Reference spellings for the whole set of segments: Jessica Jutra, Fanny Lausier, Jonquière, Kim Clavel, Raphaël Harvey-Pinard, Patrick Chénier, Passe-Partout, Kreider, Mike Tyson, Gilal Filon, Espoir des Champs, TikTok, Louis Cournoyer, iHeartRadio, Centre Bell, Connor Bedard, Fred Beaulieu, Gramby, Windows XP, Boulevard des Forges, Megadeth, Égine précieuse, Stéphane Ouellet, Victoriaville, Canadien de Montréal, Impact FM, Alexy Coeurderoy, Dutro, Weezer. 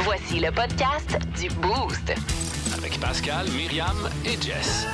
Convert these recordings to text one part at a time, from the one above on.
Voici le podcast du Boost. Avec Pascal, Myriam et Jess.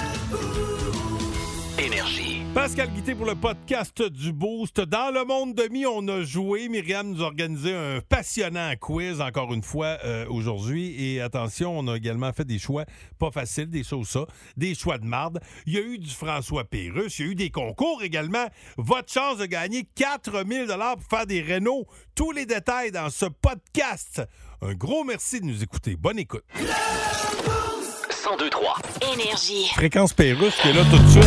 Énergie. Pascal Guitté pour le podcast du Boost. Dans le monde de mi, on a joué. Myriam nous a organisé un passionnant quiz, encore une fois, aujourd'hui. Et attention, on a également fait des choix pas faciles, des choses, des choix de marde. Il y a eu du François Pérusse, il y a eu des concours également. Votre chance de gagner 4000 $ pour faire des rénaux. Tous les détails dans ce podcast. Un gros merci de nous écouter. Bonne écoute. 102.3 Énergie. Fréquence Pérusse qui est là tout de suite.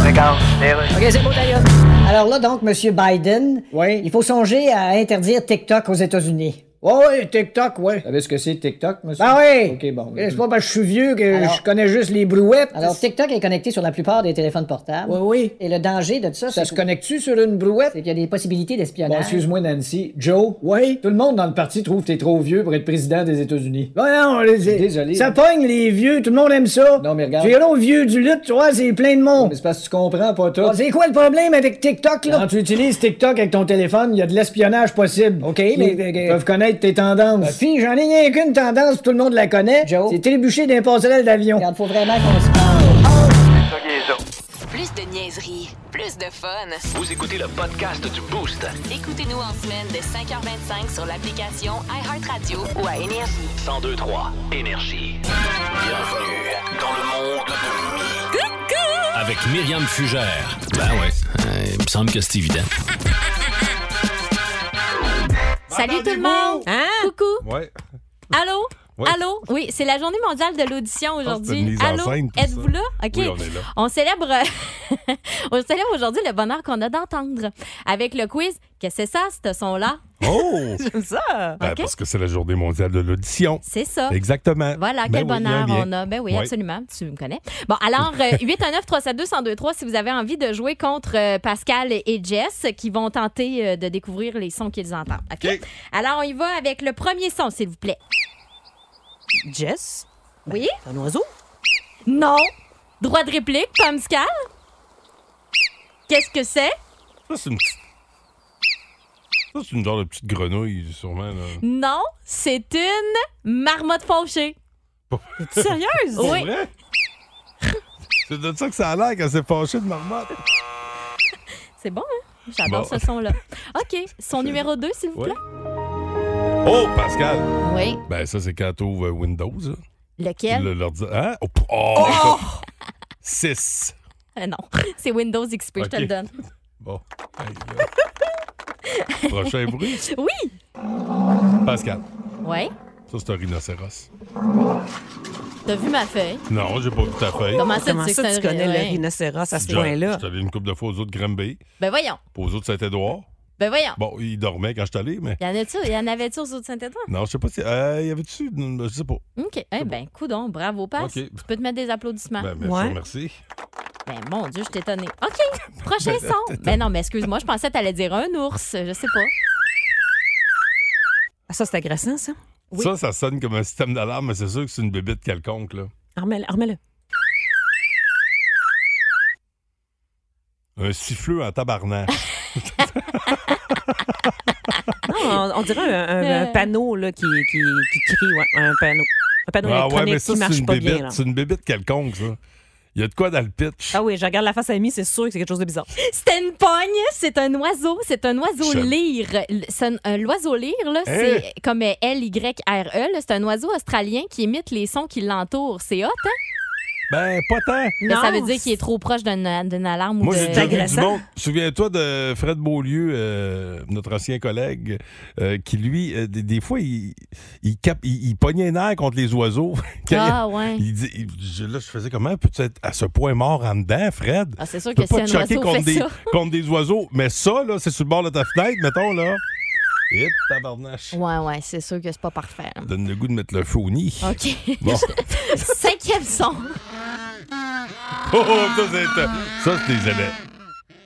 Fréquence Pérusse. OK, c'est beau d'ailleurs. Alors là, donc, M. Biden, oui. Il faut songer à interdire TikTok aux États-Unis. Oui, oui, TikTok, oui. Vous savez ce que c'est, TikTok, monsieur? Ah oui! OK, bon. C'est pas parce que je suis vieux que je connais juste les brouettes. Alors, TikTok est connecté sur la plupart des téléphones portables. Oui, oui. Et le danger de tout ça, ça se connecte-tu sur une brouette? C'est qu'il y a des possibilités d'espionnage. Bon, excuse-moi, Nancy. Joe? Oui? Tout le monde dans le parti trouve que t'es trop vieux pour être président des États-Unis. Ben non, désolé. Ça pogne, les vieux. Tout le monde aime ça. Non, mais regarde. J'ai l'autre vieux du lutte, tu vois, c'est plein de monde. Non, mais c'est parce que tu comprends pas tout. Bon, c'est quoi le problème avec TikTok, là? Quand tu utilises TikTok avec ton téléphone, il y a de l'espionnage possible. OK, mais ils peuvent connaître tes tendances. Bah, puis j'en ai rien qu'une tendance, tout le monde la connaît. Joe. C'est trébucher d'un passerelle d'avion. Regarde, faut vraiment qu'on se parle. Plus de niaiserie, plus de fun. Vous écoutez le podcast du Boost. Écoutez-nous en semaine de 5h25 sur l'application iHeartRadio ou à Énergie. 102.3 Énergie. Bienvenue dans le monde de Mi. Coucou! Avec Myriam Fugère. Ben ouais, il me semble que c'est évident. Salut tout le monde! Hein? Coucou! Ouais. Allô? Ouais. Allô? Oui, c'est la journée mondiale de l'audition aujourd'hui. Allô? Êtes-vous là? OK. Oui, on est là. On célèbre aujourd'hui le bonheur qu'on a d'entendre avec le quiz. Qu'est-ce que c'est ça, ce son-là? Oh! J'aime ça! Ben, okay. Parce que c'est la journée mondiale de l'audition. C'est ça. Exactement. Voilà, ben quel bonheur on a. Ben oui, absolument. Tu me connais. Bon, alors, 819-372-1023, si vous avez envie de jouer contre Pascal et Jess, qui vont tenter de découvrir les sons qu'ils entendent. OK? Alors, on y va avec le premier son, s'il vous plaît. Jess? Oui? C'est un oiseau? Non! Droit de réplique, Pascal? Qu'est-ce que c'est? Ça, c'est une petite... Ça, c'est une genre de petite grenouille, sûrement. Là. Non, c'est une marmotte fauchée. T'es-tu sérieuse? Oui. Vrai? C'est de ça que ça a l'air quand c'est fauché de marmotte. C'est bon, hein? J'adore ce son-là. OK, son numéro 2, s'il vous plaît. Oh, Pascal! Oui. Ben, ça, c'est quand t'ouvres Windows. Là. Lequel? Hein? Oh! 6. Non, c'est Windows XP, je te le donne. Bon. Prochain bruit? Oui! Pascal. Oui? Ça, c'est un rhinocéros. T'as vu ma feuille? Non, j'ai pas vu ta feuille. Comment ça, tu connais le rhinocéros à ce point-là? Je suis allé une couple de fois aux autres Gramby. Ben voyons. Puis aux autres Saint-Édouard. Ben voyons. Bon, il dormait quand je suis allé, mais... Il y en avait-tu aux autres Saint-Édouard? Non, je sais pas si... il y avait-tu? Je sais pas. OK. Eh bien, coudon, bravo, passe. Okay. Tu peux te mettre des applaudissements. Ben merci, merci. Ben, mon Dieu, je t'ai étonnée. OK, prochain son. Ben non, mais excuse-moi, je pensais que t'allais dire un ours. Je sais pas. Ah, ça, c'est agressant, ça? Oui. Ça sonne comme un système d'alarme, mais c'est sûr que c'est une bébite quelconque, là. Remets-le. Un siffleux en tabarnak. on dirait un panneau là, qui crie. Ouais, un panneau. Un panneau électronique qui marche pas bien. Là. C'est une bébite quelconque, ça. Il y a de quoi dans le pitch. Ah oui, je regarde la face à Amy, c'est sûr que c'est quelque chose de bizarre. C'était une pogne, c'est un oiseau lyre. L'oiseau lyre, là, c'est comme L-Y-R-E, là, c'est un oiseau australien qui imite les sons qui l'entourent. C'est hot, hein? Ben, pas tant. Non, ça veut dire qu'il est trop proche d'une alarme ou d'une agressant. Souviens-toi de Fred Beaulieu, notre ancien collègue, qui, lui, des fois, il pognait un air contre les oiseaux. Je faisais comment? Peux-tu être à ce point mort en dedans, Fred? Ah, c'est sûr que c'est un oiseau contre contre des oiseaux. Mais ça, là, c'est sur le bord de ta fenêtre, mettons, là. Et tabarnache. Ouais, c'est sûr que c'est pas parfait. Hein. Donne le goût de mettre le feu au nid. OK. Bon. Cinquième son. Oh, ça, c'est des éléphants.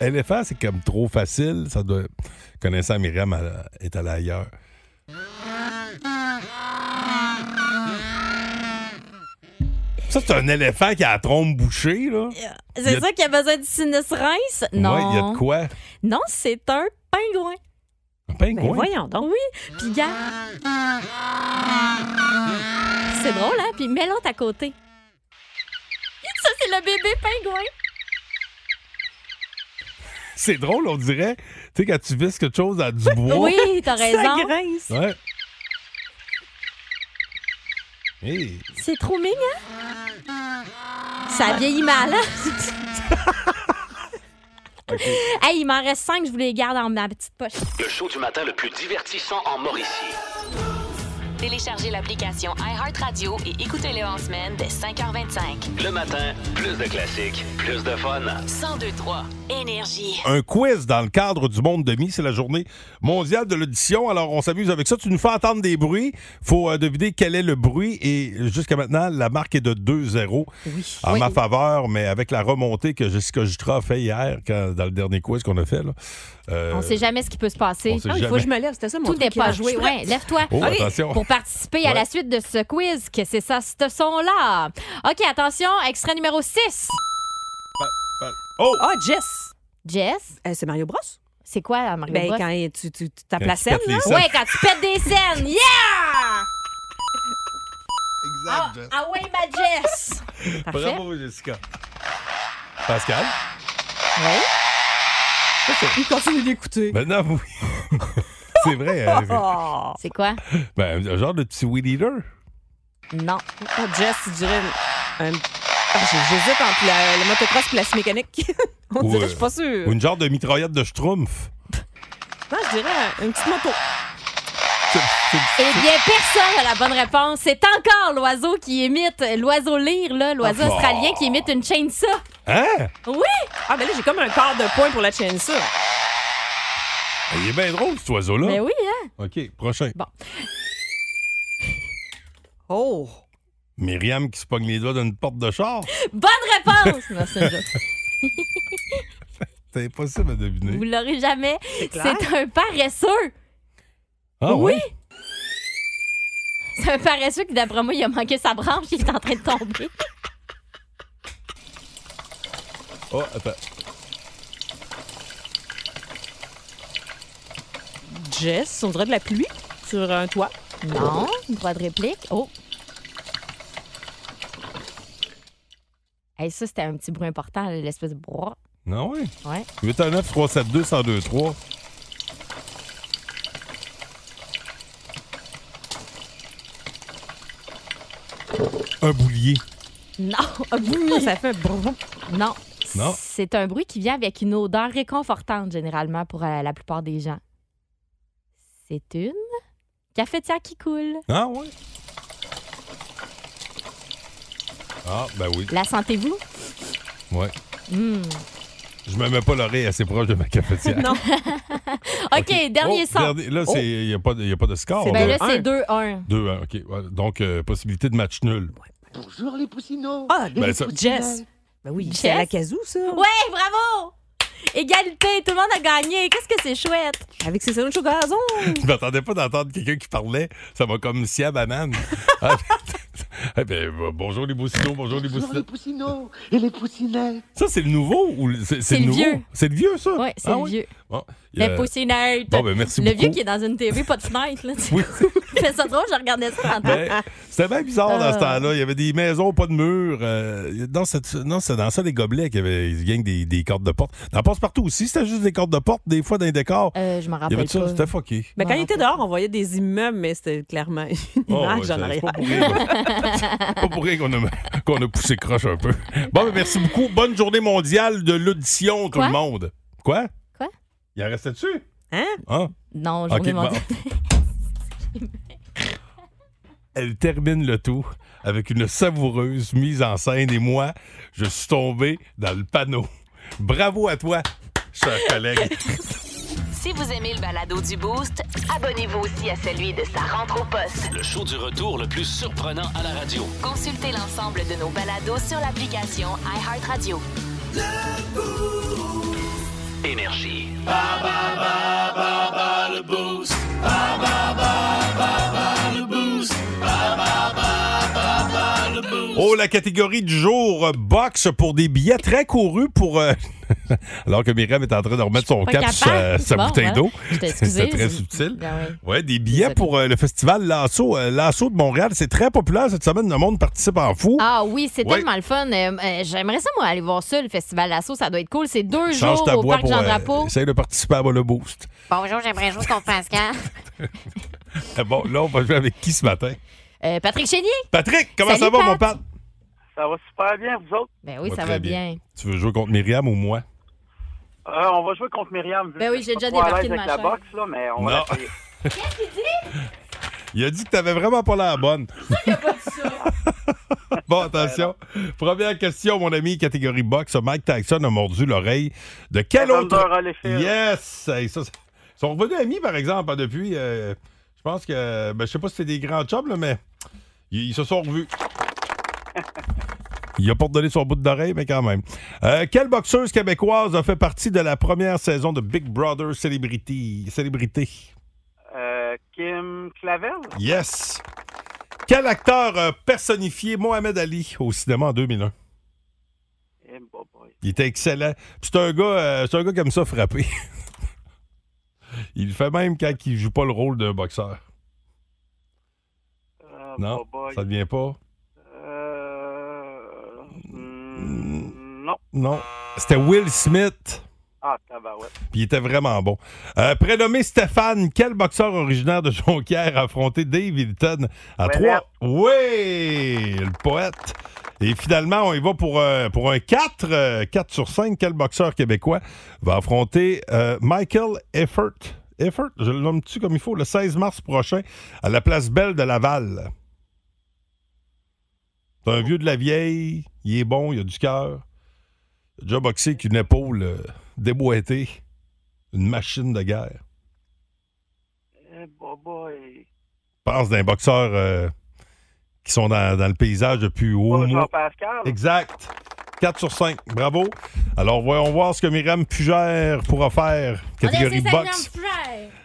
Éléphant, c'est comme trop facile. Ça doit... Connaissant Myriam, elle est allée ailleurs. Ça, c'est un éléphant qui a la trompe bouchée, là. C'est ça qui a besoin du sinus rince? Non. Ouais, il y a de quoi? Non, c'est un pingouin. Ben voyons donc. Oui. Puis gars, c'est drôle, hein? Puis mets l'autre à côté. Ça, c'est le bébé pingouin. C'est drôle, on dirait. Tu sais, quand tu visses quelque chose à du bois. Oui, t'as raison. Ça grince. Ouais. Hey. C'est trop mignon. Hein? Ça vieillit mal. Hein? Okay. Hey, il m'en reste 5, je vous les garde dans ma petite poche. Le show du matin le plus divertissant en Mauricie. Téléchargez l'application iHeartRadio et écoutez-le en semaine dès 5h25. Le matin, plus de classiques, plus de fun. 102.3 Énergie. Un quiz dans le cadre du Monde Demi, c'est la journée mondiale de l'audition. Alors, on s'amuse avec ça. Tu nous fais entendre des bruits. Faut deviner quel est le bruit. Et jusqu'à maintenant, la marque est de 2-0 en ma faveur. Mais avec la remontée que Jessica Jutra a fait hier dans le dernier quiz qu'on a fait, là, on ne sait jamais ce qui peut se passer. Il faut que je me lève. C'était ça mon truc. Tout n'est pas joué. Ouais, lève-toi. Oh, allez, attention. Pour participer à la suite de ce quiz, que c'est ça, ce son-là. OK, attention, extrait numéro 6. Oh! Ah, Jess! Jess? C'est Mario Bros? C'est quoi, Mario Bros? Quand tu tapes la scène, là? Oui, quand tu pètes des scènes. Yeah! Exact, Jess. Ah ouais, ma Jess! Bravo, Jessica. Pascal? Oui? Il continue d'écouter. Maintenant, oui. C'est vrai. Hein? C'est quoi? Ben, un genre de petit weed eater. Non. Oh, Jess, tu dirais... j'hésite entre le motocross et la scie mécanique. On dirait, je suis pas sûre. Ou une genre de mitraillette de schtroumpf. Non, je dirais une petite moto. Eh bien, personne n'a la bonne réponse. C'est encore l'oiseau qui imite, l'oiseau lyre, là, l'oiseau australien qui imite une chainsaw. Hein? Oui! Ah, ben là, j'ai comme un quart de point pour la chainsaw. Il est bien drôle, cet oiseau-là. Mais oui, hein? OK, prochain. Bon. Oh! Myriam qui se pogne les doigts d'une porte de char. Bonne réponse! Non, c'est un jeu. C'est impossible à deviner. Vous l'aurez jamais. C'est un paresseux. Ah oui? Oui? C'est un paresseux qui, d'après moi, il a manqué sa branche. Il est en train de tomber. Oh, attends. Jess, on dirait de la pluie sur un toit. Non, pas de réplique. Oh! Hey, ça, c'était un petit bruit important, l'espèce de brouhaha. Non, oui? Ouais. 819-372-1023. Un boulier. Non, un boulier. Ça fait un brouhaha. Non. Non. C'est un bruit qui vient avec une odeur réconfortante, généralement, pour la plupart des gens. C'est une cafetière qui coule. Ah oui? Ah, ben oui. La sentez-vous? Oui. Mm. Je me mets pas l'oreille assez proche de ma cafetière. Non. OK, dernier sort. Là, il n'y a pas de score. Ben là, c'est 2-1. 2-1, OK. Donc, possibilité de match nul. Ouais. Bonjour les poussinots. Ah, les Jess. Ben oui, c'est à la kazoo, ça. Oui, bravo! Égalité, tout le monde a gagné. Qu'est-ce que c'est chouette? Avec ses salons de gazon. Je m'attendais pas d'entendre quelqu'un qui parlait. Ça m'a comme si à banane. Eh bien, bonjour les boussinots, bonjour les boussinots. Bonjour les poussinots et les poussinettes. Ça, c'est le nouveau ou c'est le nouveau? Vieux. C'est le vieux, ça? Oui, c'est le vieux. Bon, les poussinettes. Bon, ben, merci beaucoup. Le vieux qui est dans une TV, pas de fenêtre. Là. Oui. C'est ça drôle, je regardais ça en temps. C'était bien bizarre dans ce temps-là. Il y avait des maisons, pas de murs. Non, c'est dans ça, les gobelets qui gagnent des cordes de porte. Dans Passe-Partout aussi, c'était juste des cordes de porte, des fois dans les décors. Je m'en rappelle pas. Ça, c'était fucké. Mais quand il était dehors, on voyait des immeubles, mais c'était clairement une image en arrière. C'est pas pour rien qu'on a poussé croche un peu. Bon, ben, merci beaucoup. Bonne journée mondiale de l'audition, tout le monde. Quoi? Quoi? Il en restait dessus? Hein? Non, journée mondiale. Elle termine le tout avec une savoureuse mise en scène et moi, je suis tombé dans le panneau. Bravo à toi, cher collègue. Si vous aimez le balado du Boost, abonnez-vous aussi à celui de Sa rentre au poste. Le show du retour le plus surprenant à la radio. Consultez l'ensemble de nos balados sur l'application iHeartRadio. Énergie. Ba, ba, ba, ba, ba, le Boost. Ba, ba, ba, ba, ba, le Boost. Ba, ba, ba, ba, ba, le Boost. Oh, la catégorie du jour, boxe pour des billets très courus pour... Alors que Myriam est en train de remettre son cap sur sa bouteille d'eau. C'est très subtil. Ben oui. Ouais, des billets pour le festival Lasso. Lasso de Montréal, c'est très populaire cette semaine. Le monde participe en fou. Ah oui, c'est tellement le fun. J'aimerais ça, moi, aller voir ça, le festival Lasso. Ça doit être cool. C'est 2 jours au parc Jean-Drapeau. Essaye de participer à le boost. Bonjour, j'aimerais juste qu'on fasse quand. Bon, là, on va jouer avec qui ce matin? Patrick Chénier. Patrick, comment ça va, mon Pat? Ça va super bien, vous autres? Ben oui, ça va bien. Tu veux jouer contre Myriam ou moi? On va jouer contre Myriam. Ben oui, j'ai déjà débarqué de ma chaise. On va essayer. Qu'est-ce qu'il dit? Il a dit que t'avais vraiment pas l'air bonne. Il a pas dit ça. Bon, attention. Première question, mon ami, catégorie boxe. Mike Tyson a mordu l'oreille de quel autre? Yes! Ils sont revenus amis, par exemple, hein, depuis. Je pense que... Ben, je sais pas si c'est des grands chums, là, mais ils se sont revus. Il a pas donné son bout d'oreille, mais quand même. Quelle boxeuse québécoise a fait partie de la première saison de Big Brother Célébrité? Kim Clavel. Yes. Quel acteur a personnifié Mohamed Ali au cinéma en 2001? Il était excellent. C'est un gars qui aime ça frapper. Il le fait même quand il joue pas le rôle d'un boxeur. Non, ça ne vient pas. Non. C'était Will Smith. Ah, tabarouette. Puis il était vraiment bon. Prénommé Stéphane, quel boxeur originaire de Jonquière a affronté Dave Hilton à 3? Oui! Le poète. Et finalement, on y va pour un 4/5. Quel boxeur québécois va affronter Michael Eifert? Eifert, je le nomme-tu comme il faut, le 16 mars prochain à la Place Belle de Laval. C'est un vieux de la vieille, il est bon, il a du cœur. Il a déjà boxé avec une épaule déboîtée, une machine de guerre. Pense d'un boxeur qui sont dans le paysage depuis au moins. Pascal. Exact. 4/5. Bravo. Alors, voyons voir ce que Myriam Fugère pourra faire. Catégorie boxe.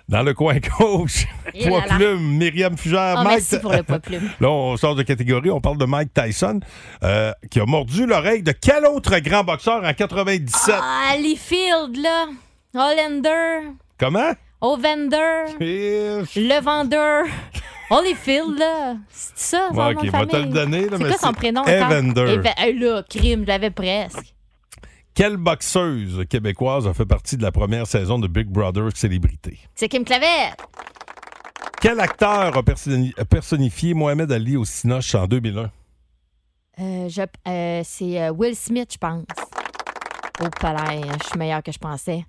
Dans le coin gauche, poids plume, Myriam Fugère. Oh, Mike... Merci pour le poids plume. Là, on sort de catégorie, on parle de Mike Tyson, qui a mordu l'oreille de quel autre grand boxeur en 97? Ah, Holyfield, là. Hollander. Comment? Evander. Le vendeur. Holyfield, là. C'est ça, son nom de famille. Va te le donner, là, c'est quoi son prénom? Evander. Là, crime, je l'avais presque. Quelle boxeuse québécoise a fait partie de la première saison de Big Brother Célébrité? C'est Kim Clavel. Quel acteur a personnifié Mohamed Ali au Cinoche en 2001? C'est Will Smith, je pense. Oh, palais, je suis meilleur que je pensais.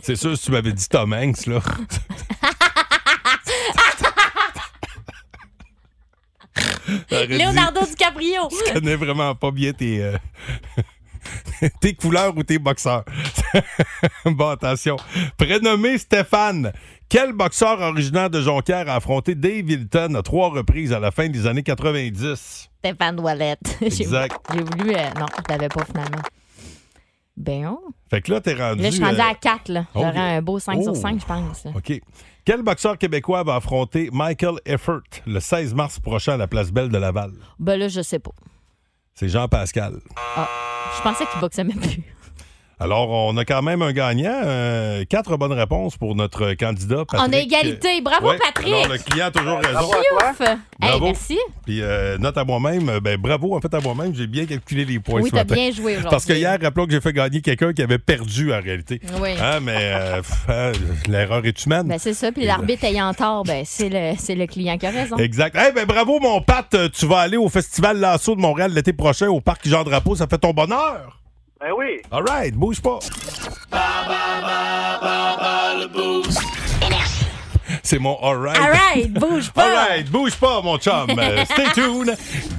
C'est sûr, si tu m'avais dit Tom Hanks, là. Leonardo DiCaprio. Je connais vraiment pas bien tes... tes couleurs ou tes boxeurs. Bon, attention. Prénommé Stéphane, quel boxeur originaire de Jonquière a affronté Dave Hilton à 3 reprises à la fin des années 90? Stéphane Ouellet. Exact. J'ai voulu... non, je l'avais pas finalement. Ben oh. Fait que là, t'es rendu... Là, je suis rendu à 4, là. J'aurais un beau 5/5, je pense. Là. OK. Quel boxeur québécois va affronter Michael Eifert le 16 mars prochain à la Place Belle de Laval? Ben là, je sais pas. C'est Jean-Pascal. Ah, je pensais qu'il boxait même plus. Alors, on a quand même un gagnant. 4 bonnes réponses pour notre candidat, Patrick. On a égalité. Bravo, Patrick! Alors, le client a toujours raison. Bravo. Hey, merci. Puis, note à moi-même. Ben, bravo, en fait, à moi-même. J'ai bien calculé les points ce matin. Oui, t'as bien joué aujourd'hui. Parce que hier, rappelons que j'ai fait gagner quelqu'un qui avait perdu, en réalité. Oui. Hein, mais l'erreur est humaine. Ben, c'est ça. Puis l'arbitre ayant tort, ben, c'est le client qui a raison. Exact. Hey, ben, bravo, mon Pat. Tu vas aller au Festival Lasso de Montréal l'été prochain au Parc Jean-Drapeau. Ça fait ton bonheur. Ben oui. All right, bouge pas. Le boost. Énergie. C'est mon all right. All right, bouge pas. All right, bouge pas, mon chum. Stay tuned.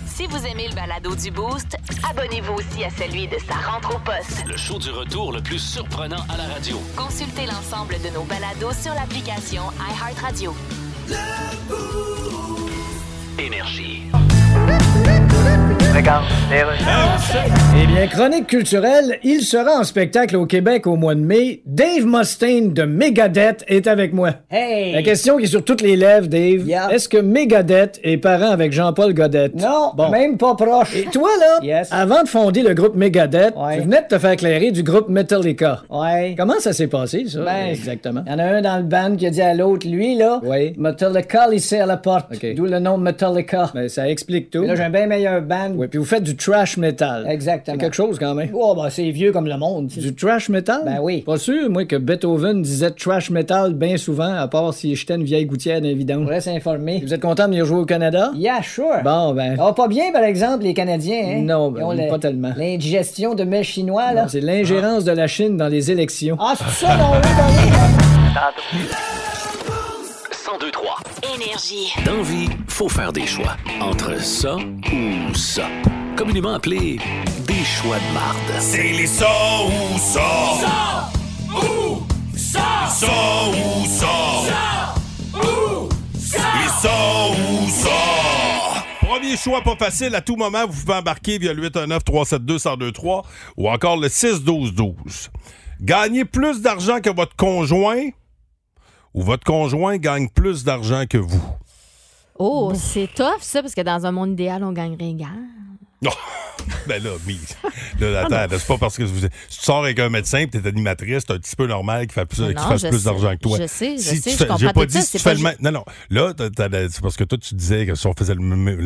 Si vous aimez le balado du Boost, abonnez-vous aussi à celui de Sa rentre au poste. Le show du retour le plus surprenant à la radio. Consultez l'ensemble de nos balados sur l'application iHeartRadio. Énergie. Eh bien, chronique culturelle, il sera en spectacle au Québec au mois de mai. Dave Mustaine de Megadeth est avec moi. Hey! La question qui est sur toutes les lèvres, Dave, yep. Est-ce que Megadeth est parent avec Jean-Paul Godette? Non, bon. Même pas proche. Et toi, là, yes. Avant de fonder le groupe Megadeth, ouais. Tu venais de te faire éclairer du groupe Metallica. Ouais. Comment ça s'est passé, ça, ben, exactement? Il y en a un dans le band qui a dit à l'autre, lui, là, ouais. Metallica, il sert à la porte, okay. D'où le nom Metallica. Ben, ça explique tout. Et là, j'ai un bien meilleur band. Oui, puis vous faites du trash metal. Exactement. C'est quelque chose, quand même. Oh, ben, c'est vieux comme le monde. Du trash metal? Ben oui. Pas sûr, moi, que Beethoven disait trash metal bien souvent, à part si j'étais une vieille gouttière d'un vidange. Reste informé. Vous êtes content de venir jouer au Canada? Yeah, sure. Bon, ben. Ah, pas bien, par exemple, les Canadiens, hein? Non, ben, pas tellement. L'indigestion de mets chinois, là. Non, c'est l'ingérence de la Chine dans les élections. Ah, c'est ça, non, oui, dans les... 102-3. Énergie. Dans vie, faut faire des choix. Entre ça ou ça. Communément appelé des choix de marde. C'est les ça ou ça. Ça ou ça. Ça ou ça. Ça ou ça. Les ça ou ça. Premier choix pas facile. À tout moment, vous pouvez embarquer via le 819-372-1023 ou encore le 612-12. Gagner plus d'argent que votre conjoint... ou votre conjoint gagne plus d'argent que vous. Oh, c'est tough, ça, parce que dans un monde idéal, on gagnerait égal. Non! Ben là, mise. Là, attends, c'est pas parce que tu sors avec un médecin et t'es animatrice, c'est un petit peu normal qu'il fasse plus d'argent que toi. Je sais, je comprends. J'ai pas dit ça, si tu fais le même... Non, non. Là, c'est parce que toi, tu disais que si on faisait le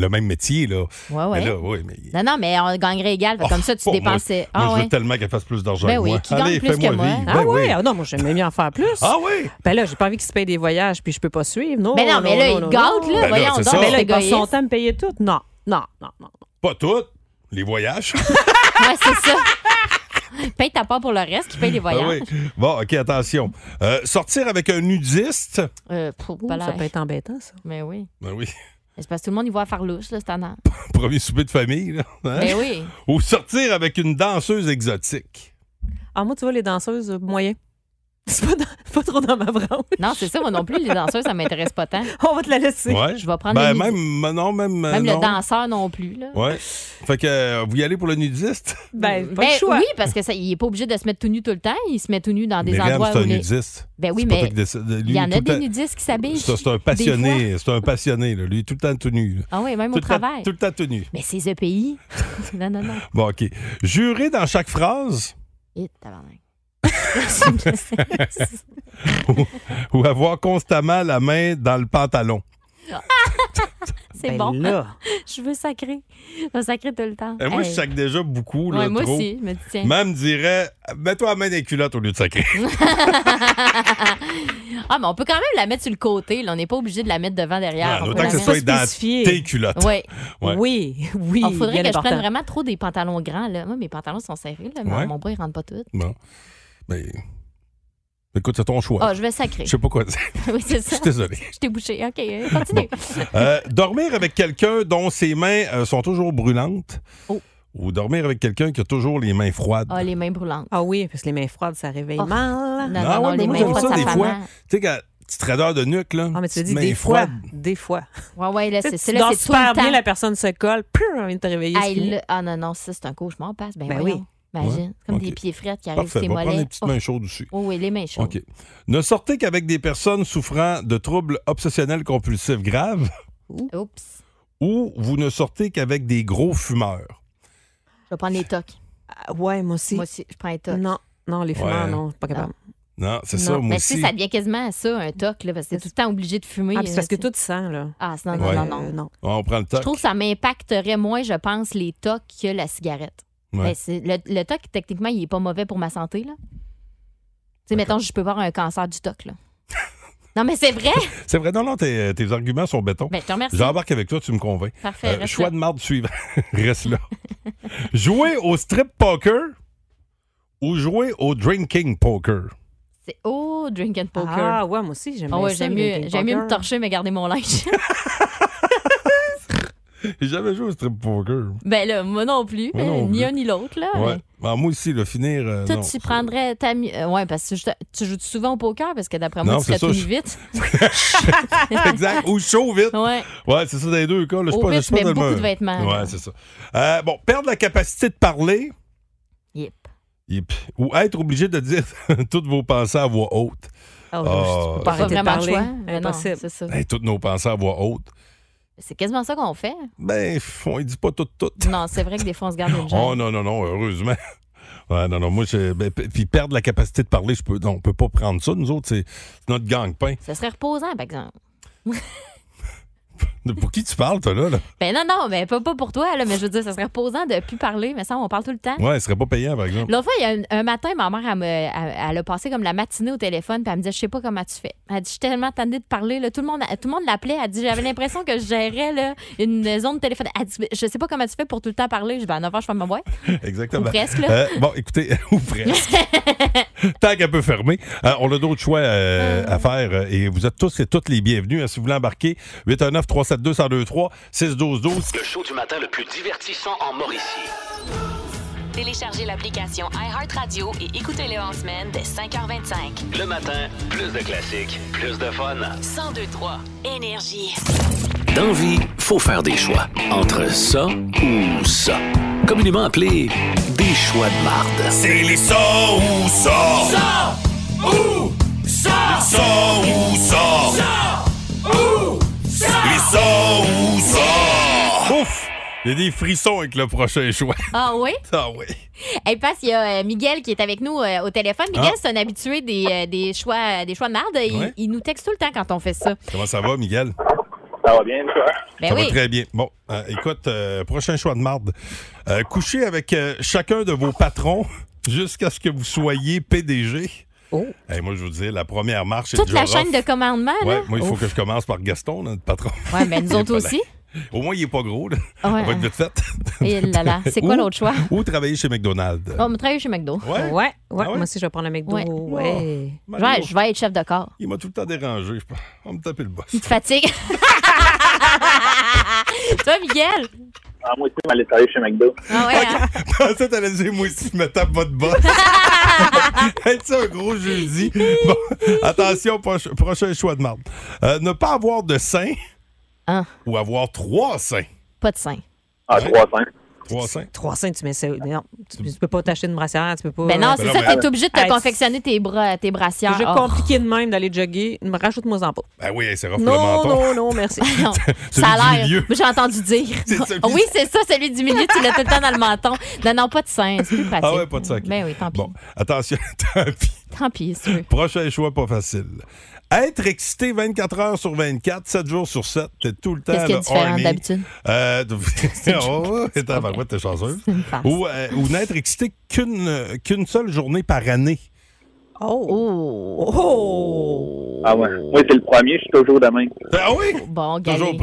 même métier, là... Ouais, ouais. Mais là, oui, mais... Non, non, mais on gagnerait égal. Oh, comme ça, tu dépensais... Moi, je veux tellement qu'elle fasse plus d'argent que moi. Ben oui, qui gagne plus que moi. Ah oui? Non, moi, j'aimerais mieux en faire plus. Ah oui? Ben là, j'ai pas envie qu'il se paye des voyages puis je peux pas suivre, non? Mais non, mais là, il gâte, là. Voyons donc. Mais là, il passe son temps à me payer tout. Non, non, non, non. Pas toutes, les voyages. Ouais, c'est ça. Paye ta part pour le reste, qui paye les voyages. Ah oui. Bon, OK, attention. Sortir avec un nudiste. Ça peut être embêtant, ça. Mais oui. Ben oui. C'est parce que tout le monde y voit à faire louche, là, cette année. Premier souper de famille, là. Hein? Mais oui. Ou sortir avec une danseuse exotique. Ah, moi, tu vois, les danseuses moyens. C'est pas trop dans ma branche. Non, c'est ça, moi non plus. Les danseurs, ça m'intéresse pas tant. On va te la laisser. Ouais. Je vais prendre le nudiste. Même non. Le danseur non plus. Là. Ouais. Fait que vous y allez pour le nudiste? Ben, pas le choix. Oui, parce qu'il est pas obligé de se mettre tout nu tout le temps. Il se met tout nu dans des endroits où... c'est un nudiste. Ben oui, mais il y en a des nudistes qui s'habillent. C'est un passionné. C'est un passionné. Là. Lui, tout le temps tout nu. Là. Ah oui, même au travail. Tout le temps tout nu. Mais c'est le pays. Non, non, non. Bon, OK. Jurer dans chaque phrase. Et tabarnak. ou avoir constamment la main dans le pantalon. C'est bon. Là. Je veux sacrer. Je veux sacrer tout le temps. Et moi, je sacre déjà beaucoup. Là, ouais, moi trop. Aussi. Je me dis, tiens. Même dirait, mets-toi la main dans les culottes au lieu de sacrer. Ah, mais on peut quand même la mettre sur le côté. Là. On n'est pas obligé de la mettre devant, derrière. Autant que ce soit dans tes culottes. Ouais. Ouais. Oui, oui. Il faudrait que je prenne vraiment trop des pantalons grands. Là. Moi, mes pantalons sont serrés, là, mais ouais. Mon bras, il rentre pas tout. Bon. Mais... écoute, c'est ton choix. Ah, je vais sacrer. Je sais pas quoi dire. Oui, c'est ça. Je suis désolé. Je t'ai bouché. OK, continue. Bon. Dormir avec quelqu'un dont ses mains sont toujours brûlantes. Oh. Ou dormir avec quelqu'un qui a toujours les mains froides. Ah, les mains brûlantes. Ah oui, parce que les mains froides, ça réveille mal. Non, non, non, ouais, les mains froides, ça fait mal. Tu sais, quand... petite raideur de nuque, là. Ah, mais tu te dis des fois. Ouais, ouais, là, c'est là, c'est tout le temps. La personne se colle, on vient de te réveiller. Ah non, non, ça, c'est un cauchemar, passe. Ben oui. Imagine, ouais, comme des pieds frettes qui arrivent sur tes mollets. Prendre les petites mains chaudes dessus. Oh oui, les mains chaudes. Okay. Ne sortez qu'avec des personnes souffrant de troubles obsessionnels compulsifs graves. Oups. Ou vous ne sortez qu'avec des gros fumeurs. Je vais prendre les tocs. Ouais, moi aussi. Moi aussi, je prends les tocs. Non, non, les fumeurs, non, je suis pas capable. Non, c'est ça, moi mais aussi. Mais tu sais, ça devient quasiment ça, un toc, là, parce que t'es tout le temps obligé de fumer. Ah, c'est parce que tout sent, là. Ah, non, non, non. On prend le toc. Je trouve que ça m'impacterait moins, je pense, les tocs que la cigarette. Ouais. Ben, le toc, techniquement, il est pas mauvais pour ma santé. Tu sais, mettons, je peux avoir un cancer du toc. Là. Non, mais c'est vrai. C'est vrai. Non, non, tes arguments sont béton. Ben, je te remercie. J'embarque avec toi, tu me convaincs. Parfait. Choix de marde suivant. Reste là. Jouer au strip poker ou jouer au drinking poker? C'est au drinking poker. Ah, ouais, moi aussi, j'aime bien ça. J'aime mieux me torcher, mais garder mon linge. J'ai jamais joué au strip poker. Ben là, moi non plus. Moi non ni un ni l'autre, là. Ouais. Mais... ben, moi aussi, là, finir... toi, non, tu prendrais ta... ouais, parce que tu joues souvent au poker, parce que d'après moi, non, tu serais tout vite. Exact. Ou chaud vite. Ouais. Ouais, c'est ça, dans les deux cas. Là, au pire, tu mets beaucoup de vêtements. Ouais, c'est ça. Bon, perdre la capacité de parler. Yep. Yep. Ou être obligé de dire toutes vos pensées à voix haute. Oh, je peux pas arrêter de parler. Impossible. Non, c'est ça. Hey, toutes nos pensées à voix haute. C'est quasiment ça qu'on fait. Ben, on ne dit pas tout. Non, c'est vrai que des fois, on se garde une jambe. Oh non, heureusement. Ouais, non, moi, puis perdre la capacité de parler, on ne peut pas prendre ça, nous autres, c'est notre gang-pain. Ça serait reposant, par exemple. Pour qui tu parles, toi, là? Ben non, mais pas pour toi, là, mais je veux dire, ça serait reposant de ne plus parler, mais ça, on parle tout le temps. Ouais, ce serait pas payant, par exemple. L'autre fois, il y a un matin, ma mère, elle a passé comme la matinée au téléphone, puis elle me disait, je sais pas comment tu fais. Elle dit, je suis tellement tannée de parler, là. Tout le monde l'appelait, elle dit, j'avais l'impression que je gérais, là, une zone de téléphone. Elle dit, je sais pas comment tu fais pour tout le temps parler. Je dis, ben, à 9 h, je fais ma boîte. Exactement. Ou presque, là. Bon, écoutez, ou presque. Tant qu'elle peut fermer. On a d'autres choix à faire, et vous êtes tous et toutes les bienvenus. Hein, si vous voulez embarquer, 819-372-1023-612-12. Le show du matin le plus divertissant en Mauricie. Téléchargez l'application iHeartRadio et écoutez-le en semaine dès 5h25. Le matin, plus de classiques, plus de fun. 102.3 Énergie. Dans vie, faut faire des choix. Entre ça ou ça. Communément appelé des choix de marde. C'est les ça ou ça. Ça ou ça. Ça ou ça. Ça ou ça. Les sons! Ouf! Il y a des frissons avec le prochain choix. Ah oui? Ah oui. Hey, parce qu'il y a Miguel qui est avec nous au téléphone. Miguel, c'est un habitué des choix de merde. Il nous texte tout le temps quand on fait ça. Comment ça va, Miguel? Ça va bien, toi? Ça va très bien. Bon, écoute, prochain choix de merde. Couchez avec chacun de vos patrons jusqu'à ce que vous soyez PDG. Oh. Hey, moi, je vous dis, la première marche... toute la chaîne de commandement, là? Ouais, moi, il faut que je commence par Gaston, notre patron. Oui, mais nous autres aussi. Au moins, il n'est pas gros, là. Ouais, on va être vite fait. Et là. C'est quoi l'autre choix? Ou travailler chez McDonald's. On va travailler chez McDo. Ouais. Moi aussi, je vais prendre un McDo. Ouais. Je vais être chef de corps. Il m'a tout le temps dérangé. On me tapait le boss. Il te fatigue. Toi, Miguel? Ah, moi aussi, je vais aller travailler chez McDo. Ah ouais? Pensais que t'allais dire, moi aussi, je me tape pas de boss. C'est un gros jeudi. Bon, attention, prochain choix de marde. Ne pas avoir de seins ou avoir 3 seins. Pas de seins. Ah, 3 seins. 3 seins. 3 seins, tu mets ça. Non, tu peux pas t'acheter une brassière, tu peux pas. Ben non, c'est ça, t'es obligé de te confectionner tes brassières. C'est compliqué de même d'aller jogger. Rajoute-moi-en pas. Ben oui, c'est rough le menton. Non, merci. Non. Ça a l'air. J'ai entendu dire. Oui, c'est ça, celui du milieu, tu l'as tout le temps dans le menton. Non, pas de seins, c'est plus pratique. Ah ouais, pas de seins. Ben oui, tant pis. Bon, attention, tant pis, c'est sûr. Prochain choix pas facile. Être excité 24 heures sur 24, 7 jours sur 7, t'es tout le temps... Qu'est-ce qui est différent d'habitude? T'es chanceuse. Ou n'être excité qu'une seule journée par année. Oh! Ah ouais. Moi, c'est le premier, je suis toujours de même. Ah oui? Bon, toujours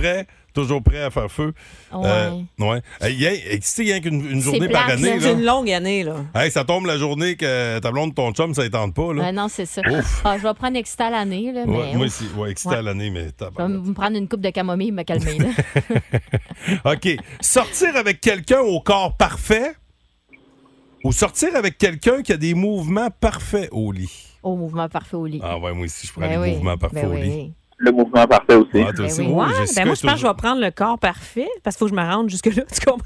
prêt à faire feu. Ouais. Excité, il y a qu'une journée par année. C'est une longue année, là. Hey, ça tombe la journée que ta blonde, ton chum, ça ne tente pas, là. Non, c'est ça. Je vais prendre excité à l'année, là. Mais, moi aussi, excité à l'année, mais... Je vais me prendre une coupe de camomille, me calmer, là. OK. Sortir avec quelqu'un au corps parfait ou sortir avec quelqu'un qui a des mouvements parfaits au lit. Mouvement parfait au lit. Ah ouais, moi aussi, je prends les mouvements parfaits au lit. Oui. Le mouvement parfait aussi. Ah, Jessica, moi, je pense que je vais prendre le corps parfait parce qu'il faut que je me rende jusque-là, tu comprends?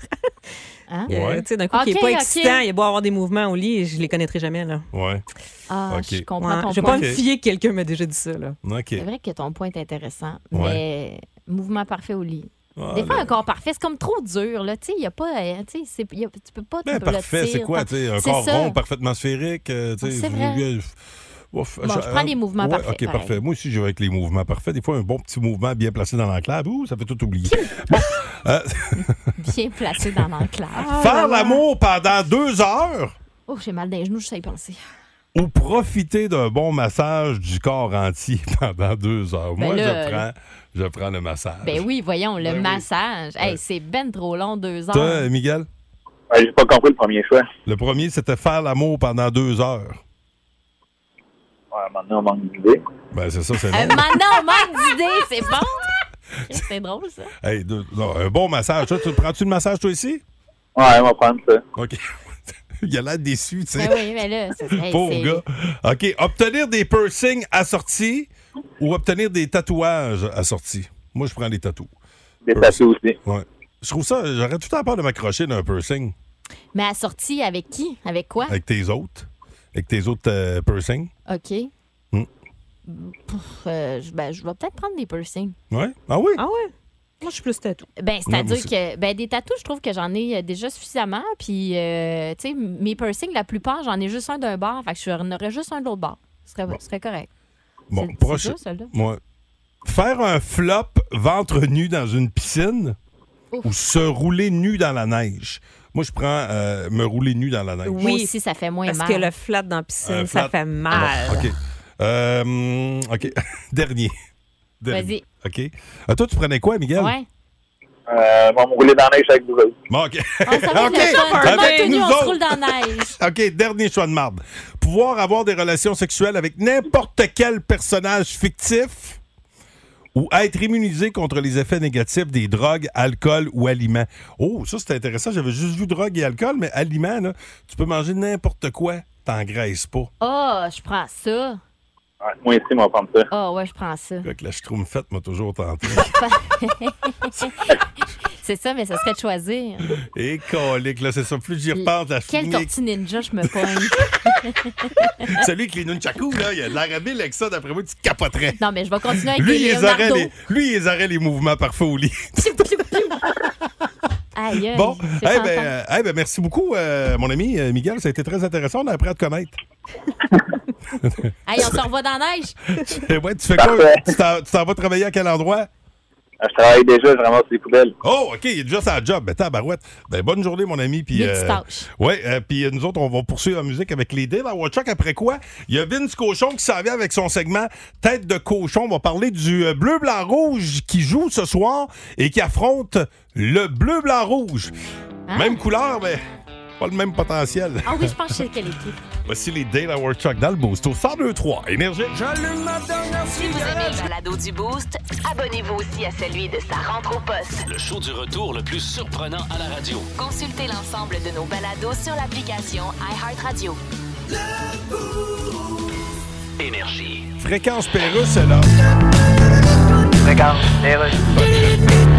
Tu sais, d'un coup, qui n'est pas excitant, il est beau avoir des mouvements au lit et je ne les connaîtrai jamais, là. Ouais. Ah, je comprends ton point. Je ne vais pas me fier que quelqu'un m'a déjà dit ça, là. Okay. C'est vrai que ton point est intéressant, mais mouvement parfait au lit. Des fois, un corps parfait, c'est comme trop dur, là. Tu sais, il n'y a pas... tu peux pas... Parfait, c'est quoi? Un corps rond, parfaitement sphérique. C'est vrai. Bon, je prends les mouvements parfaits. OK, parfait. Moi aussi, je vais avec les mouvements parfaits. Des fois, un bon petit mouvement bien placé dans l'enclave, ça fait tout oublier. Bien placé dans l'enclave. Faire l'amour pendant 2 heures. Oh, j'ai mal dans les genoux, je sais y penser. Ou profiter d'un bon massage du corps entier pendant 2 heures. Ben moi, là, je prends le massage. Ben oui, voyons, le massage. Hey, c'est ben trop long, 2 heures. Toi, Miguel? J'ai pas compris le premier choix. Le premier, c'était faire l'amour pendant 2 heures. Ouais, maintenant, on manque d'idées. Ben, c'est ça, c'est bon. Maintenant, on manque d'idées, c'est bon. C'est drôle, ça. Hey, non, un bon massage. Toi, prends-tu le massage, toi, ici? Ouais, on va prendre ça. OK. Il a l'air déçu, tu sais. Ben oui, mais là, c'est vrai. Pauvre gars. OK. Obtenir des piercings assortis ou obtenir des tatouages assortis? Moi, je prends les tatous. Des tatous aussi. Ouais. Je trouve ça, j'aurais tout le temps peur de m'accrocher d'un piercing. Mais assorti avec qui? Avec quoi? Avec tes autres. Avec tes autres piercings. OK. Mm. Je vais peut-être prendre des piercings. Ouais? Ah oui? Ah oui. Moi, je suis plus tatou. Ben, c'est-à-dire que des tatous, je trouve que j'en ai déjà suffisamment. Puis, tu sais, mes piercings, la plupart, j'en ai juste un d'un bord. Fait que je n'aurais juste un de l'autre bord. Ce serait correct. Bon, prochain. Ouais. Faire un flop ventre nu dans une piscine. Ouf. Ou se rouler nu dans la neige. Moi, je prends me rouler nu dans la neige. Oui, aussi, ça fait moins mal. Parce que le flat dans la piscine, ça fait mal. Bon, OK. OK. Dernier. Vas-y. OK. Toi, tu prenais quoi, Miguel? Ouais. On me roulait dans la neige avec vous autres. Bon, OK. On se roule dans la neige. OK, dernier choix de marde. Pouvoir avoir des relations sexuelles avec n'importe quel personnage fictif ou être immunisé contre les effets négatifs des drogues, alcool ou aliments. Oh, ça, c'est intéressant. J'avais juste vu drogue et alcool, mais aliments, là, tu peux manger n'importe quoi. T'engraisses pas. Ah, je prends ça. Ouais, moi aussi, moi, prendre ça. Ah, ouais, je prends ça. Avec la schtroumpfette m'a toujours tenté. C'est ça, mais ça serait de choisir. Et colique, là, c'est ça. Plus j'y repense, la fumée. Quelle tortue ninja je me pogne. Celui avec les nunchakus, là, il a de l'air habile avec ça. D'après moi, tu capoterais. Non, mais je vais continuer avec les Leonardo. Lui, il aurait les mouvements parfaits au lit. Aïe, bon, merci beaucoup, mon ami Miguel. Ça a été très intéressant. On a appris à te connaître. Hey, on se revoit dans la neige. Ouais, tu fais quoi? Tu t'en vas travailler à quel endroit? Je travaille déjà, je ramasse les poubelles. Oh, OK, il est déjà sur la job. Ben, tabarouette. Ben, bonne journée, mon ami. Puis, puis nous autres, on va poursuivre la musique avec les Dave à Watchock. Après quoi, il y a Vince Cochon qui s'en vient avec son segment Tête de cochon. On va parler du bleu, blanc, rouge qui joue ce soir et qui affronte le bleu, blanc, rouge. Ah. Même couleur, mais pas le même potentiel. Ah oui, je pense que c'est quelle équipe. Voici les Dave à Watchock dans le Boost au 102.3. Énergie. J'allume ma dernière cigarette. Si vous aimez le balado du Boost, abonnez-vous aussi à celui de Sa rentre au poste. Le show du retour le plus surprenant à la radio. Consultez l'ensemble de nos balados sur l'application iHeartRadio. Énergie. Fréquence Pérusse, c'est là. Fréquence Pérusse.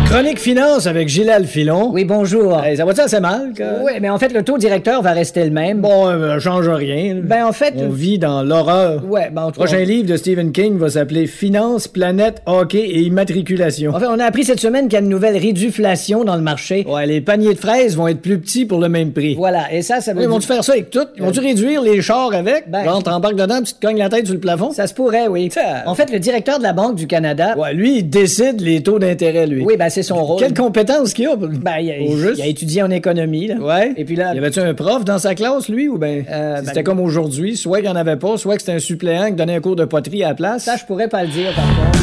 Chronique finance avec Gilal Filon. Oui, bonjour. Ça va-tu assez mal? Oui, mais en fait, le taux directeur va rester le même. Bon, change rien. Ben, en fait... On vit dans l'horreur. Ouais, ben, en tout cas... Prochain livre de Stephen King va s'appeler Finance, Planète, Hockey et Immatriculation. En fait, on a appris cette semaine qu'il y a une nouvelle réduflation dans le marché. Ouais, les paniers de fraises vont être plus petits pour le même prix. Voilà, et ça veut dire... Ils vont-tu faire ça avec tout? Ils vont-tu réduire les chars avec? Ben... Genre, t'embarques dedans, tu te cognes la tête sur le plafond? Ça se pourrait, oui. Ça... En fait, le directeur de la Banque du Canada... Ouais, lui, il décide les taux d'intérêt, lui. Oui, ben, c'est son rôle. Quelle compétence qu'il a? Ben, il a étudié en économie, là. Ouais. Et puis là... Y avait-tu un prof dans sa classe, lui, ou ben... c'était comme aujourd'hui, soit qu'il n'y en avait pas, soit que c'était un suppléant qui donnait un cours de poterie à la place. Ça, je pourrais pas le dire, par contre.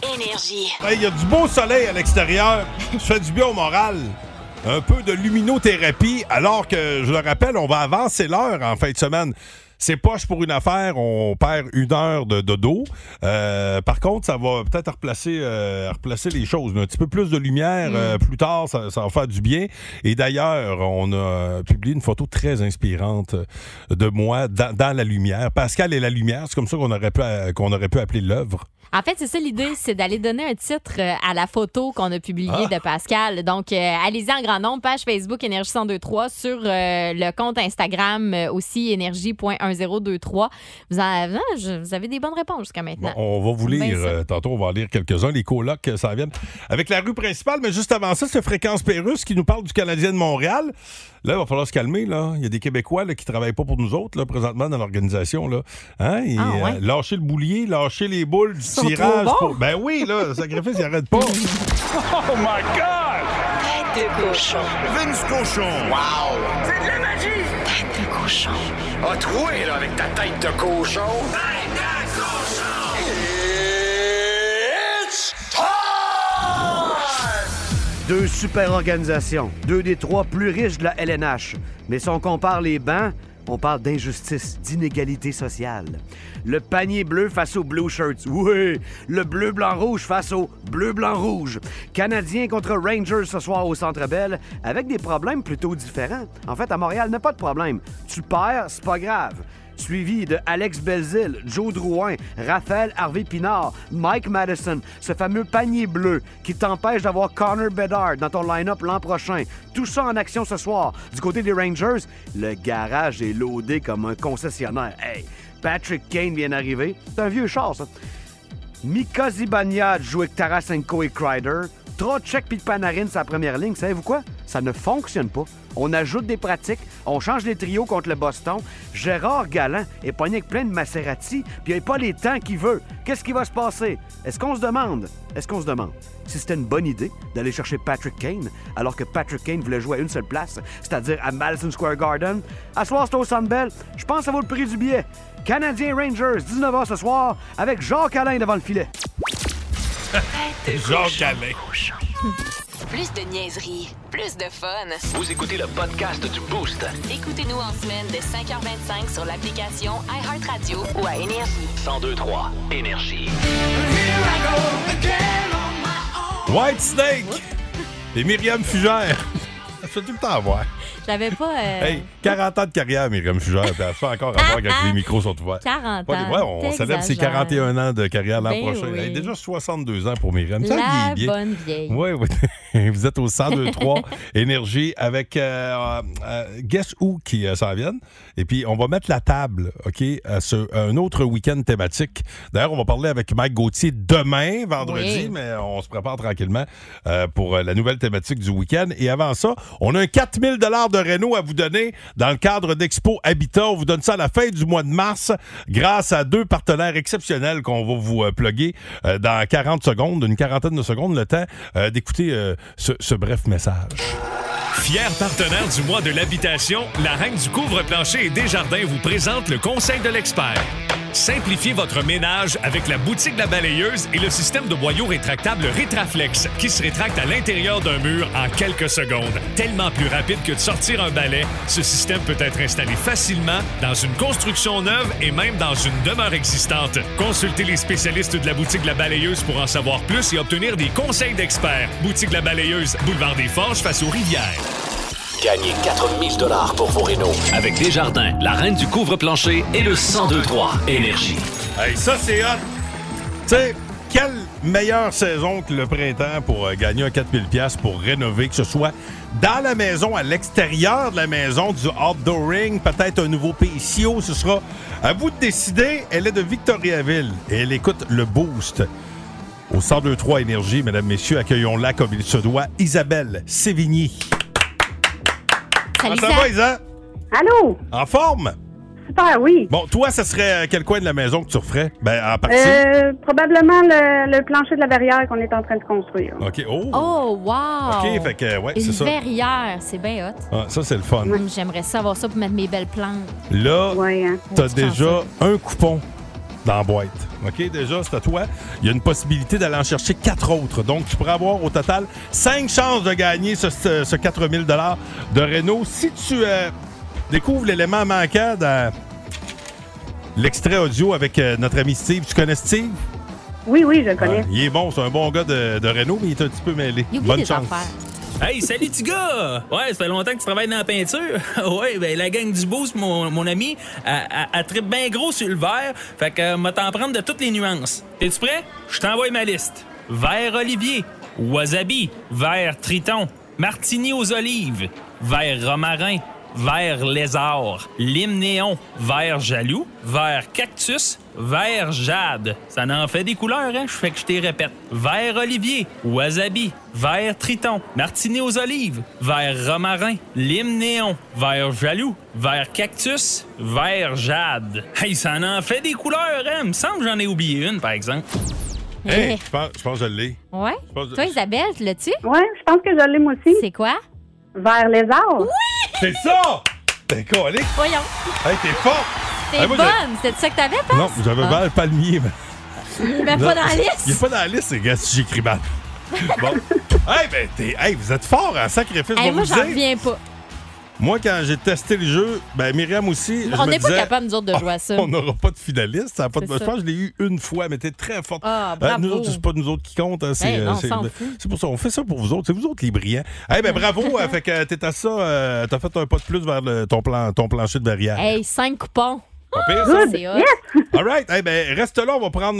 102.3. Énergie. Il y a du beau soleil à l'extérieur. Ça fait du bien au moral. Un peu de luminothérapie, alors que, je le rappelle, on va avancer l'heure en fin de semaine. C'est poche pour une affaire, on perd une heure de dos. Par contre, ça va peut-être replacer les choses. Un petit peu plus de lumière plus tard, ça va faire du bien. Et d'ailleurs, on a publié une photo très inspirante de moi dans la lumière. Pascal et la lumière, c'est comme ça qu'on aurait pu appeler l'œuvre. En fait, c'est ça l'idée, c'est d'aller donner un titre à la photo qu'on a publiée de Pascal. Donc, allez-y en grand nombre, page Facebook Énergie 102.3, sur le compte Instagram aussi, énergie.1023. Vous avez des bonnes réponses jusqu'à maintenant. Bon, on va vous lire. Tantôt, on va en lire quelques-uns. Les colocs s'en viennent avec la rue principale. Mais juste avant ça, c'est Fréquence Pérusse qui nous parle du Canadien de Montréal. Là, il va falloir se calmer. Là. Il y a des Québécois qui ne travaillent pas pour nous autres là, présentement dans l'organisation. Là. Hein? Et, lâcher le boulier, lâcher les boules du tirage. Pour... Ben oui, là, le sacrifice, il n'arrête pas. Oh my God! Tête de cochon. Vince Cochon. Wow! C'est de la magie! Tête de cochon. Ah, troué, là, avec ta tête de cochon. Tête de cochon! It's time! Deux super organisations. Deux des trois plus riches de la LNH. Mais si on compare les bancs, on parle d'injustice, d'inégalité sociale. Le panier bleu face aux blue shirts. Oui! Le bleu, blanc, rouge face au bleu, blanc, rouge. Canadiens contre Rangers ce soir au Centre Bell, avec des problèmes plutôt différents. En fait, à Montréal, n'a pas de problème. Tu perds, c'est pas grave. Suivi de Alex Belzile, Joe Drouin, Raphaël Harvey-Pinard, Mike Madison, ce fameux panier bleu qui t'empêche d'avoir Connor Bedard dans ton line-up l'an prochain. Tout ça en action ce soir. Du côté des Rangers, le garage est loadé comme un concessionnaire. Hey, Patrick Kane vient d'arriver. C'est un vieux char, ça. Mika Zibanejad joue avec Tarasenko et Kreider. Trocheck puis Panarin sa première ligne. Savez-vous quoi? Ça ne fonctionne pas. On ajoute des pratiques, on change les trios contre le Boston. Gérard Galland est pogné avec plein de Maserati, puis il n'a pas les temps qu'il veut. Qu'est-ce qui va se passer? Est-ce qu'on se demande si c'était une bonne idée d'aller chercher Patrick Kane, alors que Patrick Kane voulait jouer à une seule place, c'est-à-dire à Madison Square Garden? À soir, c'est au Centre Bell. Je pense que ça vaut le prix du billet. Canadiens Rangers, 19h ce soir, avec Jacques Alain devant le filet. Jacques Alain. Plus de niaiserie, plus de fun. Vous écoutez le podcast du Boost. Écoutez-nous en semaine de 5h25 sur l'application iHeartRadio ou à Énergie. 102.3 Énergie. White Snake et Myriam Fugère. Ça fait tout le temps à voir. J'avais pas... Hey, 40 ans de carrière, Myriam Fugère. Elle fait encore à voir quand les micros sont ouverts. 40 ans. Ouais, on célèbre ses 41 ans de carrière l'an prochain. Oui. Elle est déjà 62 ans pour Myriam. La bonne vieille. Oui, oui. Vous êtes au 102.3 Énergie avec Guess Who qui s'en viennent. Et puis, on va mettre la table, OK, sur un autre week-end thématique. D'ailleurs, on va parler avec Mike Gauthier demain, vendredi, mais on se prépare tranquillement pour la nouvelle thématique du week-end. Et avant ça, on a un 4000 $ de Renault à vous donner dans le cadre d'Expo Habitat. On vous donne ça à la fin du mois de mars grâce à deux partenaires exceptionnels qu'on va vous plugger dans 40 secondes, une quarantaine de secondes, le temps d'écouter ce bref message. Fier partenaire du mois de l'habitation, la Reine du couvre-plancher et Desjardins vous présente le conseil de l'expert. Simplifiez votre ménage avec la Boutique de la balayeuse et le système de boyaux rétractables Rétraflex qui se rétracte à l'intérieur d'un mur en quelques secondes. Tellement plus rapide que de sortir un balai, ce système peut être installé facilement dans une construction neuve et même dans une demeure existante. Consultez les spécialistes de la Boutique de la balayeuse pour en savoir plus et obtenir des conseils d'experts. Boutique de la balayeuse, boulevard des Forges face aux Rivières. Gagnez 4 000 $ pour vos rénaux avec Desjardins, la Reine du couvre-plancher et le 102.3 Énergie. Hey, ça, c'est hot! Tu sais, quelle meilleure saison que le printemps pour gagner un 4 000 $ pour rénover, que ce soit dans la maison, à l'extérieur de la maison, du outdooring, peut-être un nouveau patio, ce sera à vous de décider. Elle est de Victoriaville et elle écoute le Boost. Au 102.3 Énergie, mesdames, messieurs, accueillons-la comme il se doit, Isabelle Sévigny. Salut, ça va, Isa? Allô? En forme? Super, oui. Bon, toi, ça serait quel coin de la maison que tu referais? Ben, en partie? Probablement le plancher de la verrière qu'on est en train de construire. OK. Oh! Oh, wow! OK, fait que, ouais, c'est ça. Une verrière, c'est bien hot. Ah, ça, c'est le fun. Ouais. J'aimerais savoir ça pour mettre mes belles plantes. Là, ouais, hein? T'as déjà un coupon dans la boîte. OK, déjà, c'est à toi. Il y a une possibilité d'aller en chercher 4 autres. Donc, tu pourras avoir au total 5 chances de gagner ce 4 000 $ de Renault. Si tu découvres l'élément manquant dans l'extrait audio avec notre ami Steve, tu connais Steve? Oui, je le connais. Il est bon, c'est un bon gars de Renault, mais il est un petit peu mêlé. Bonne chance. Hey, salut, petit gars! Ouais, ça fait longtemps que tu travailles dans la peinture. Ouais, ben la gang du Boost, mon ami, elle tripe bien gros sur le vert. Fait que m'a t'en prendre de toutes les nuances. T'es-tu prêt? Je t'envoie ma liste. Vert olivier, wasabi, vert triton, martini aux olives, vert romarin, vert lézard, lime néon, vert jaloux, vert cactus, vert jade. Ça en fait des couleurs, hein? Je fais que je t'y répète. Vert olivier, wasabi, vert triton, martini aux olives, vert romarin, lime néon, vert jaloux, vert cactus, vert jade. Hey, ça en fait des couleurs, hein? Il me semble que j'en ai oublié une, par exemple. Hey, je pense que je l'ai. Ouais? Toi, Isabelle, tu l'as-tu? Ouais, je pense que je l'ai, moi aussi. C'est quoi? Vert lézard. Oui! C'est ça! T'es collé. Voyons. Hey, t'es forte! T'es bonne! C'était ça que t'avais, pas? Non, j'avais mal palmier. Il n'est pas dans la liste. Il n'est pas dans la liste, les gars, si j'écris mal. Bon. Hey, vous êtes fort en sacrifice. Hey, moi, j'en reviens pas. Moi, quand j'ai testé le jeu, ben Myriam aussi, on n'est pas capable, nous autres, de jouer à ça. On n'aura pas de finaliste. Ça pas de... Je pense que je l'ai eu une fois, mais t'es très forte. Ah, bravo. Nous autres, c'est pas nous autres qui comptent. Hein. C'est, hey, non, c'est pour ça. On fait ça pour vous autres. C'est vous autres les brillants. Eh hey, ben bravo. Fait que t'es à ça. T'as fait un pas de plus vers ton plancher de barrière. Hey, 5 coupons. Pas pire, ça. C'est hot. Yes. All right. Hey, ben, reste là, on va prendre...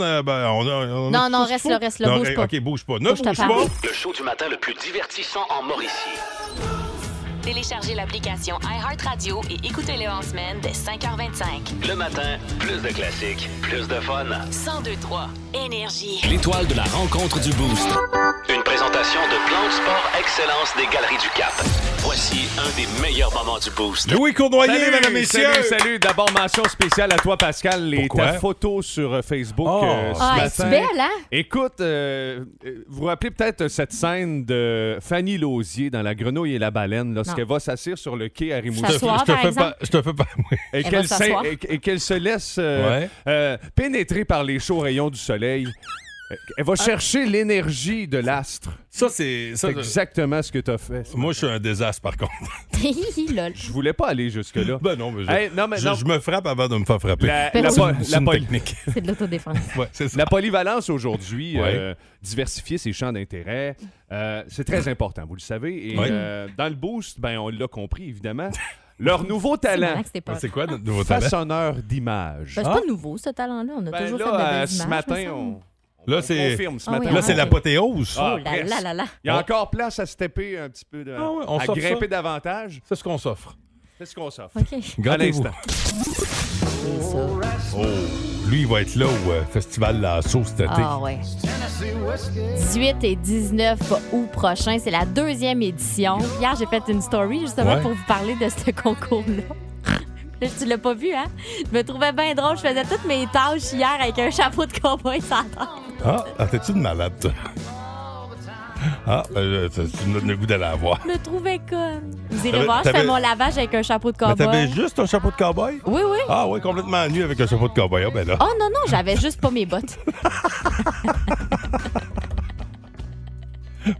Non, reste là, bouge pas. OK, bouge pas. Ne bouge pas. Le show du matin le plus divertissant en Mauricie. Téléchargez l'application iHeartRadio et écoutez-le en semaine dès 5h25. Le matin, plus de classiques, plus de fun. 102.3 Énergie. L'étoile de la rencontre du Boost. Une présentation de Plan de Sport Excellence des Galeries du Cap. Voici un des meilleurs moments du Boost. Louis Cournoyer, mesdames et messieurs. Salut. D'abord, mention spéciale à toi, Pascal. Ta photo sur Facebook ce matin. C'est belle, hein? Écoute, vous vous rappelez peut-être cette scène de Fanny Lausier dans La Grenouille et la Baleine, là. Qu'elle va s'asseoir sur le quai à Rimouski. Je te fais pas. Oui. Et qu'elle se laisse pénétrer par les chauds rayons du soleil. Elle va chercher l'énergie de l'astre. C'est exactement ce que t'as fait. Moi, je suis un désastre, par contre. Je voulais pas aller jusque-là. Ben non, mais je me frappe avant de me faire frapper. C'est une technique. C'est de l'autodéfense. C'est ça. La polyvalence aujourd'hui, diversifier ses champs d'intérêt, c'est très important, vous le savez. Et dans le Boost, ben on l'a compris, évidemment. Leur nouveau talent. C'est quoi notre nouveau talent? Façonneur d'images. Ben, c'est pas nouveau, ce talent-là. On a toujours fait de la belle image. Ce matin, c'est l'apothéose. Oh là là. Il y a encore place à stepper un petit peu, à grimper davantage. C'est ce qu'on s'offre. OK. Gardez-vous. Oh, lui, il va être là au Festival Lasso cet été. Ah ouais. 18 et 19 août prochain. C'est la 2e édition. Hier, j'ai fait une story justement pour vous parler de ce concours-là. Tu l'as pas vu, hein? Je me trouvais bien drôle. Je faisais toutes mes tâches hier avec un chapeau de cowboy sans tête. Ah, t'es-tu une malade, toi? Ah, tu me donnes le goût d'aller la voir. Je me trouvais conne. Vous irez voir, je fais mon lavage avec un chapeau de cowboy. Mais t'avais juste un chapeau de cowboy? Oui. Ah oui, complètement nu avec un chapeau de cowboy. Ah, ben là. Oh non, j'avais juste pas mes bottes.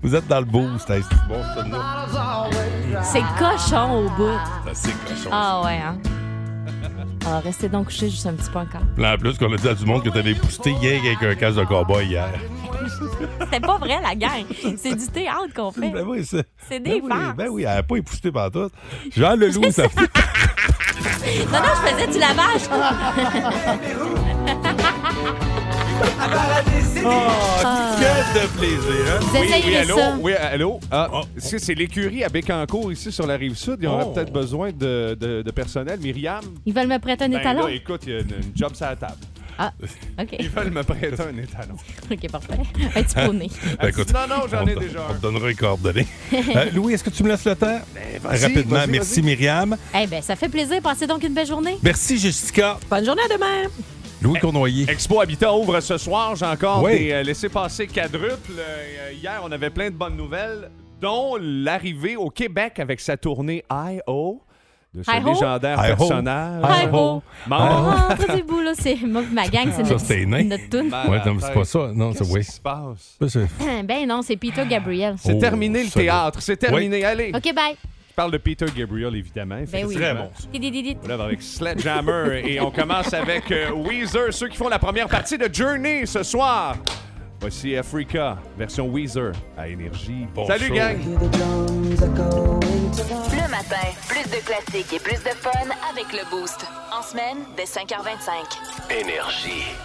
Vous êtes dans le Boost, c'est bon, c'est cochon au bout. C'est assez cochon. Ah ouais, hein? Alors, restez donc couchés juste un petit peu encore. Là, en plus, qu'on a dit à du monde que t'avais boosté hier avec un casque de cowboy hier. C'était pas vrai, la gang. C'est du théâtre qu'on fait. Ben oui, c'est des farces. Ben oui, elle n'a pas épousté pantoute. Jean Leloup, ça fait... non, je faisais du lavage. Quel de plaisir! Hein? Oui, allô? C'est l'écurie à Bécancour, ici, sur la Rive-Sud. Ils auraient peut-être besoin de personnel. Myriam? Ils veulent me prêter un étalon? Là, écoute, il y a une job sur la table. Ah, OK. Ils veulent me prêter un étalon. OK, parfait. Un petit poney. Non, j'en ai déjà un. On te donnera les coordonnées. Louis, est-ce que tu me laisses le temps? Rapidement, vas-y. Merci, Myriam. Eh bien, ça fait plaisir. Passez donc une belle journée. Merci, Jessica. Bonne journée à demain. Louis Cournoyer. Expo Habitat ouvre ce soir. J'ai encore des laissés-passer quadruples. Hier, on avait plein de bonnes nouvelles, dont l'arrivée au Québec avec sa tournée I.O. de ce légendaire personnage. I.O. Rendez-vous, là. C'est ma gang, c'est notre toune. C'est pas ça. Non, c'est Qu'est-ce qui se passe? Ben non, c'est Peter Gabriel. C'est terminé le théâtre. C'est terminé. Allez. OK, bye. On parle de Peter Gabriel, évidemment. C'est très bon. Voilà, avec Sledgehammer. Et on commence avec Weezer, ceux qui font la première partie de Journey ce soir. Voici Africa, version Weezer à Énergie. Salut, gang! Le matin, plus de classiques et plus de fun avec le Boost. En semaine, dès 5h25. Énergie.